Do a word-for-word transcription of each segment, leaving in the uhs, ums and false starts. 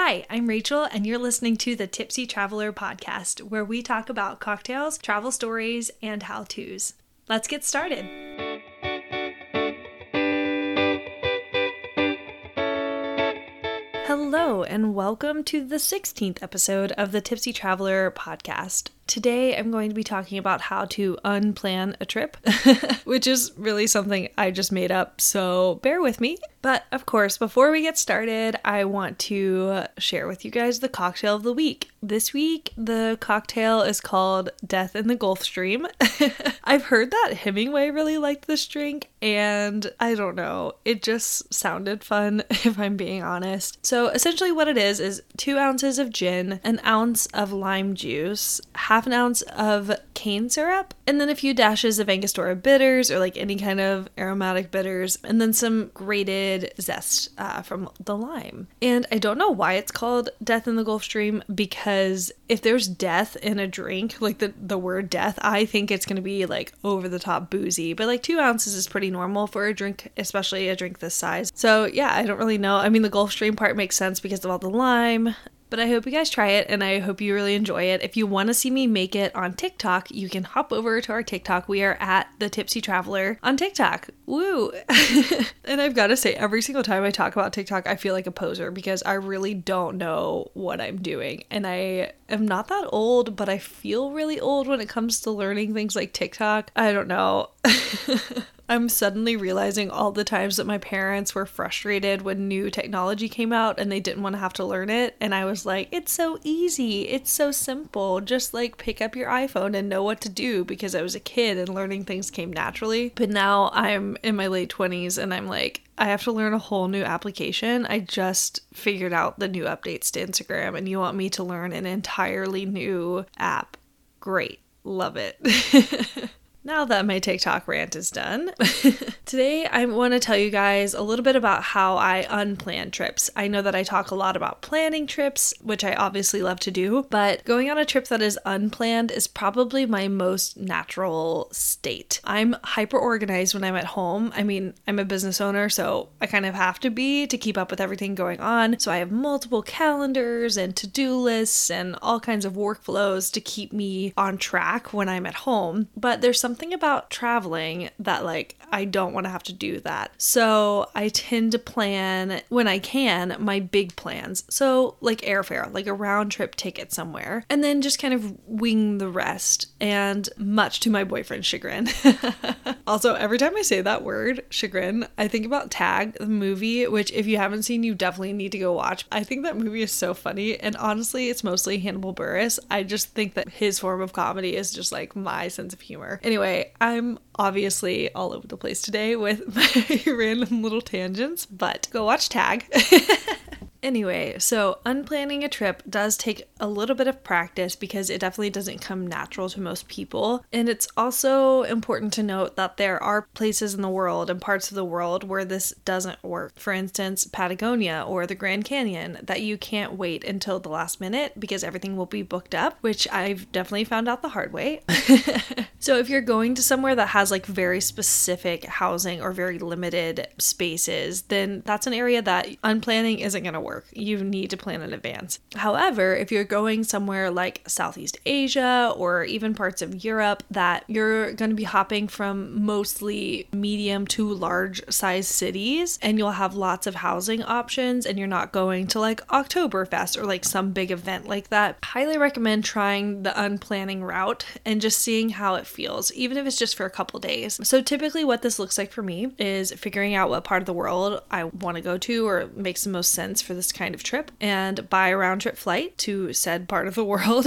Hi, I'm Rachel, and you're listening to the Tipsy Traveler podcast, where we talk about cocktails, travel stories, and how-tos. Let's get started. Hello, and welcome to the sixteenth episode of the Tipsy Traveler podcast. Today, I'm going to be talking about how to unplan a trip, which is really something I just made up, so bear with me. But of course, before we get started, I want to share with you guys the cocktail of the week. This week, the cocktail is called Death in the Gulf Stream. I've heard that Hemingway really liked this drink, and I don't know, it just sounded fun, if I'm being honest. So essentially what it is, is two ounces of gin, an ounce of lime juice, half half an ounce of cane syrup, and then a few dashes of Angostura bitters or like any kind of aromatic bitters, and then some grated zest uh, from the lime. And I don't know why it's called Death in the Gulf Stream, because if there's death in a drink, like the, the word death, I think it's going to be like over the top boozy, but like two ounces is pretty normal for a drink, especially a drink this size. So yeah, I don't really know. I mean, the Gulf Stream part makes sense because of all the lime. But I hope you guys try it, and I hope you really enjoy it. If you want to see me make it on TikTok, you can hop over to our TikTok. We are at the Tipsy Traveler on TikTok. Woo! And I've got to say, every single time I talk about TikTok, I feel like a poser because I really don't know what I'm doing. And I am not that old, but I feel really old when it comes to learning things like TikTok. I don't know. I'm suddenly realizing all the times that my parents were frustrated when new technology came out and they didn't want to have to learn it. And I was like, it's so easy. It's so simple. Just like pick up your iPhone and know what to do, because I was a kid and learning things came naturally. But now I'm in my late twenties and I'm like, I have to learn a whole new application. I just figured out the new updates to Instagram and you want me to learn an entirely new app. Great. Love it. Now that my TikTok rant is done, today I want to tell you guys a little bit about how I unplan trips. I know that I talk a lot about planning trips, which I obviously love to do, but going on a trip that is unplanned is probably my most natural state. I'm hyper organized when I'm at home. I mean, I'm a business owner, so I kind of have to be to keep up with everything going on. So I have multiple calendars and to-do lists and all kinds of workflows to keep me on track when I'm at home. But there's something Something about traveling that, like, I don't want to have to do that. So I tend to plan, when I can, my big plans. So like airfare, like a round trip ticket somewhere, and then just kind of wing the rest, and much to my boyfriend's chagrin. Also, every time I say that word, chagrin, I think about Tag, the movie, which if you haven't seen, you definitely need to go watch. I think that movie is so funny, and honestly, it's mostly Hannibal Buress. I just think that his form of comedy is just like my sense of humor. Anyway, I'm obviously all over the place today with my random little tangents, but go watch Tag. Anyway, so unplanning a trip does take a little bit of practice because it definitely doesn't come natural to most people. And it's also important to note that there are places in the world and parts of the world where this doesn't work. For instance, Patagonia or the Grand Canyon, that you can't wait until the last minute because everything will be booked up, which I've definitely found out the hard way. So if you're going to somewhere that has like very specific housing or very limited spaces, then that's an area that unplanning isn't going to work. Work. You need to plan in advance. However, if you're going somewhere like Southeast Asia or even parts of Europe that you're going to be hopping from mostly medium to large size cities, and you'll have lots of housing options, and you're not going to like Oktoberfest or like some big event like that, highly recommend trying the unplanning route and just seeing how it feels, even if it's just for a couple days. So typically what this looks like for me is figuring out what part of the world I want to go to or makes the most sense for this kind of trip, and buy a round trip flight to said part of the world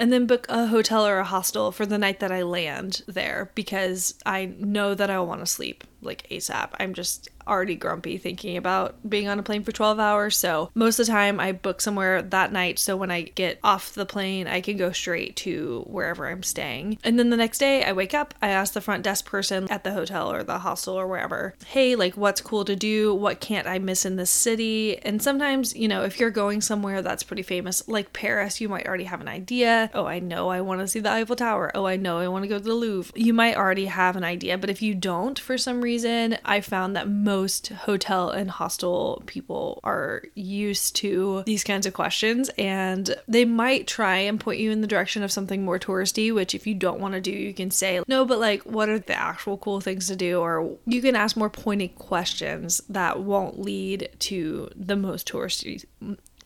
and then book a hotel or a hostel for the night that I land there, because I know that I want to sleep like ASAP. I'm just already grumpy thinking about being on a plane for twelve hours. So most of the time I book somewhere that night, so when I get off the plane, I can go straight to wherever I'm staying. And then the next day I wake up, I ask the front desk person at the hotel or the hostel or wherever, hey, like what's cool to do? What can't I miss in this city? And sometimes, you know, if you're going somewhere that's pretty famous, like Paris, you might already have an idea. Oh, I know I want to see the Eiffel Tower. Oh, I know I want to go to the Louvre. You might already have an idea, but if you don't for some reason, reason, I found that most hotel and hostel people are used to these kinds of questions, and they might try and point you in the direction of something more touristy, which if you don't want to do, you can say, no, but like, what are the actual cool things to do? Or you can ask more pointed questions that won't lead to the most touristy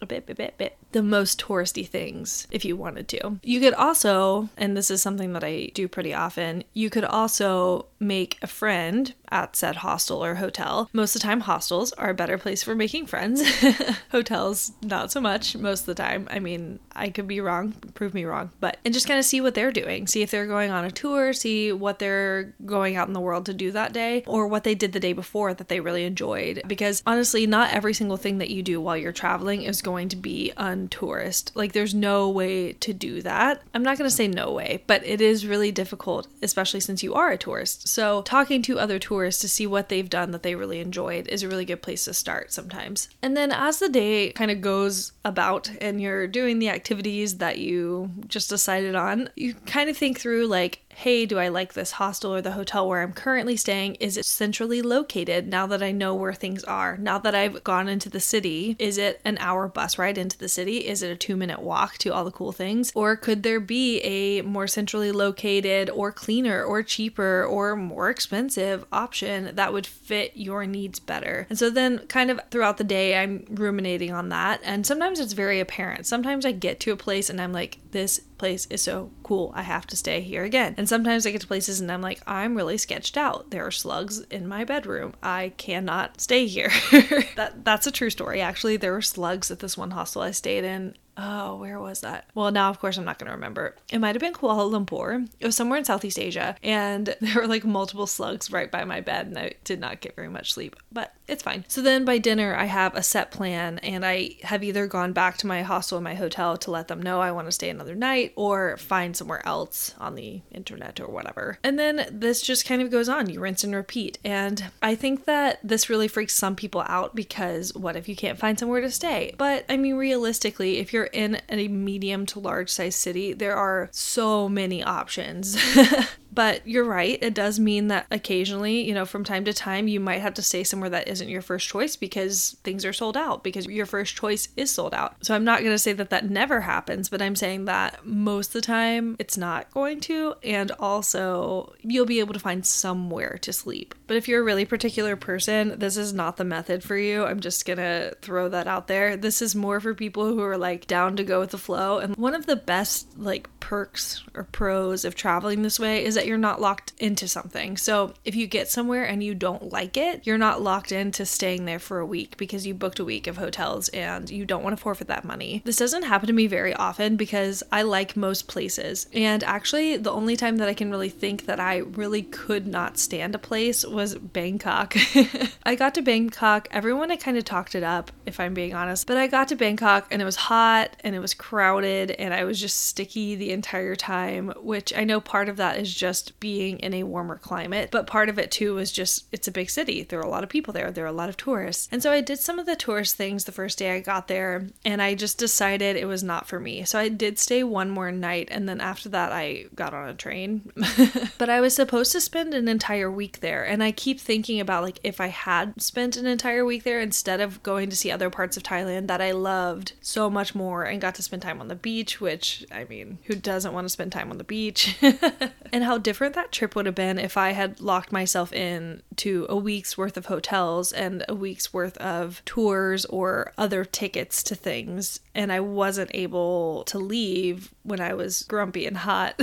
a bit, bit, bit, bit, the most touristy things if you wanted to. You could also, and this is something that I do pretty often, you could also make a friend at said hostel or hotel. Most of the time, hostels are a better place for making friends. Hotels, not so much most of the time. I mean, I could be wrong, prove me wrong, but, and just kind of see what they're doing. See if they're going on a tour, see what they're going out in the world to do that day, or what they did the day before that they really enjoyed. Because honestly, not every single thing that you do while you're traveling is going to be untourist. Like, there's no way to do that. I'm not going to say no way, but it is really difficult, especially since you are a tourist. So talking to other tourists to see what they've done that they really enjoyed is a really good place to start sometimes. And then as the day kind of goes about and you're doing the activities that you just decided on, you kind of think through like, hey, do I like this hostel or the hotel where I'm currently staying? Is it centrally located now that I know where things are? Now that I've gone into the city, is it an hour bus ride into the city? Is it a two minute walk to all the cool things? Or could there be a more centrally located or cleaner or cheaper or more expensive option that would fit your needs better? And so then kind of throughout the day, I'm ruminating on that. And sometimes it's very apparent. Sometimes I get to a place and I'm like, this place is so cool, I have to stay here again. And sometimes I get to places and I'm like, I'm really sketched out. There are slugs in my bedroom. I cannot stay here. that that's a true story. Actually, there were slugs at this one hostel I stayed in. Oh, where was that? Well, now, of course, I'm not going to remember. It might have been Kuala Lumpur. It was somewhere in Southeast Asia. And there were like multiple slugs right by my bed. And I did not get very much sleep, but it's fine. So then by dinner, I have a set plan. And I have either gone back to my hostel and my hotel to let them know I want to stay another night or find somewhere else on the internet or whatever. And then this just kind of goes on. You rinse and repeat. And I think that this really freaks some people out because what if you can't find somewhere to stay? But I mean, realistically, if you're in a medium to large size city, there are so many options. But you're right, it does mean that occasionally, you know, from time to time, you might have to stay somewhere that isn't your first choice because things are sold out, because your first choice is sold out. So I'm not going to say that that never happens, but I'm saying that most of the time it's not going to. And also you'll be able to find somewhere to sleep. But if you're a really particular person, this is not the method for you. I'm just going to throw that out there. This is more for people who are like down to go with the flow. And one of the best like perks or pros of traveling this way is that you're not locked into something. So if you get somewhere and you don't like it, you're not locked into staying there for a week because you booked a week of hotels and you don't want to forfeit that money. This doesn't happen to me very often because I like most places. And actually, the only time that I can really think that I really could not stand a place was Bangkok. I got to Bangkok. Everyone had kind of talked it up, if I'm being honest, but I got to Bangkok and it was hot and it was crowded and I was just sticky the entire time, which I know part of that is just just being in a warmer climate. But part of it too was just, it's a big city. There are a lot of people there. There are a lot of tourists. And so I did some of the tourist things the first day I got there and I just decided it was not for me. So I did stay one more night. And then after that, I got on a train, but I was supposed to spend an entire week there. And I keep thinking about like, if I had spent an entire week there instead of going to see other parts of Thailand that I loved so much more and got to spend time on the beach, which I mean, who doesn't want to spend time on the beach? And how different that trip would have been if I had locked myself in to a week's worth of hotels and a week's worth of tours or other tickets to things, and I wasn't able to leave when I was grumpy and hot.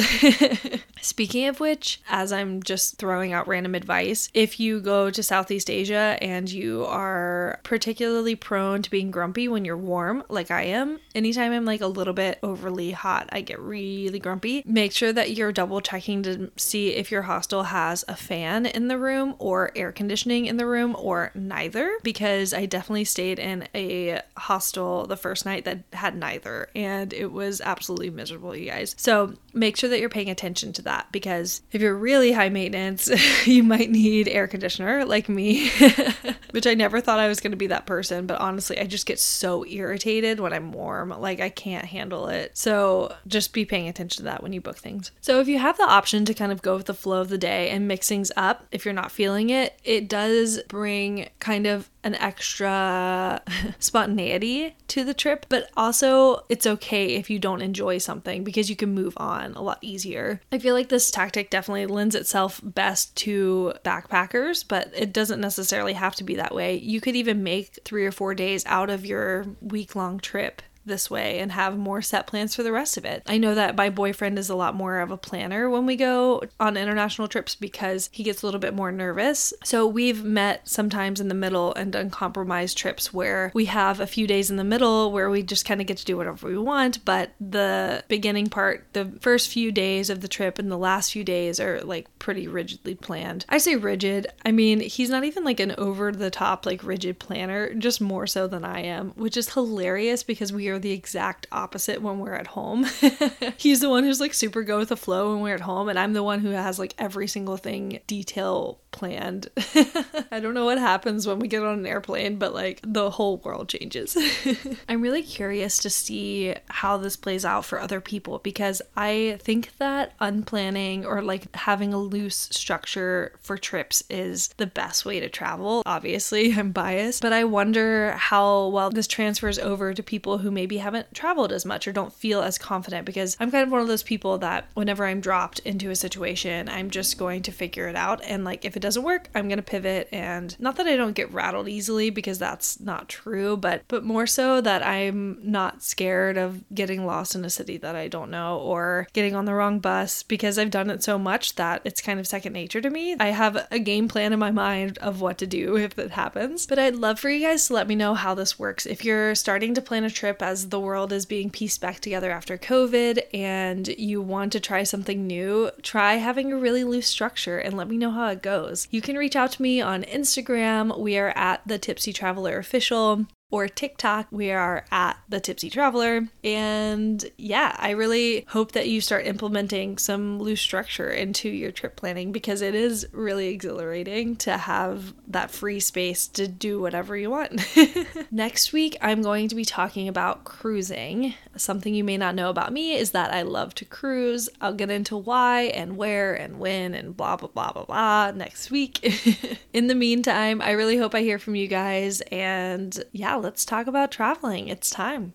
Speaking of which, as I'm just throwing out random advice, if you go to Southeast Asia and you are particularly prone to being grumpy when you're warm, like I am, anytime I'm like a little bit overly hot, I get really grumpy. Make sure that you're double checking to see if your hostel has a fan in the room or air conditioning in the room or neither, because I definitely stayed in a hostel the first night that had neither, and it was absolutely miserable, you guys. So make sure that you're paying attention to that, because if you're really high maintenance, you might need air conditioner like me, which I never thought I was going to be that person, but honestly, I just get so irritated when I'm warm, like I can't handle it. So just be paying attention to that when you book things. So if you have the option to to kind of go with the flow of the day and mix things up if you're not feeling it. It does bring kind of an extra spontaneity to the trip, but also it's okay if you don't enjoy something because you can move on a lot easier. I feel like this tactic definitely lends itself best to backpackers, but it doesn't necessarily have to be that way. You could even make three or four days out of your week-long trip this way and have more set plans for the rest of it. I know that my boyfriend is a lot more of a planner when we go on international trips because he gets a little bit more nervous. So we've met sometimes in the middle and done compromise trips where we have a few days in the middle where we just kind of get to do whatever we want, but the beginning part, the first few days of the trip and the last few days are like pretty rigidly planned. I say rigid, I mean, he's not even like an over the top like rigid planner, just more so than I am, which is hilarious because we are the exact opposite when we're at home. He's the one who's like super go with the flow when we're at home, and I'm the one who has like every single thing detail planned. I don't know what happens when we get on an airplane, but like the whole world changes. I'm really curious to see how this plays out for other people because I think that unplanning or like having a loose structure for trips is the best way to travel. Obviously, I'm biased, but I wonder how well this transfers over to people who may maybe haven't traveled as much or don't feel as confident, because I'm kind of one of those people that whenever I'm dropped into a situation, I'm just going to figure it out. And like, if it doesn't work, I'm going to pivot. And not that I don't get rattled easily, because that's not true, but, but more so that I'm not scared of getting lost in a city that I don't know or getting on the wrong bus, because I've done it so much that it's kind of second nature to me. I have a game plan in my mind of what to do if it happens, but I'd love for you guys to let me know how this works. If you're starting to plan a trip as As the world is being pieced back together after COVID and you want to try something new, try having a really loose structure and let me know how it goes. You can reach out to me on Instagram. We are at the Tipsy Traveler Official. Or TikTok, we are at the Tipsy Traveler. And yeah, I really hope that you start implementing some loose structure into your trip planning because it is really exhilarating to have that free space to do whatever you want. Next week, I'm going to be talking about cruising. Something you may not know about me is that I love to cruise. I'll get into why and where and when and blah, blah, blah, blah, blah next week. In the meantime, I really hope I hear from you guys, and yeah, let's talk about traveling. It's time.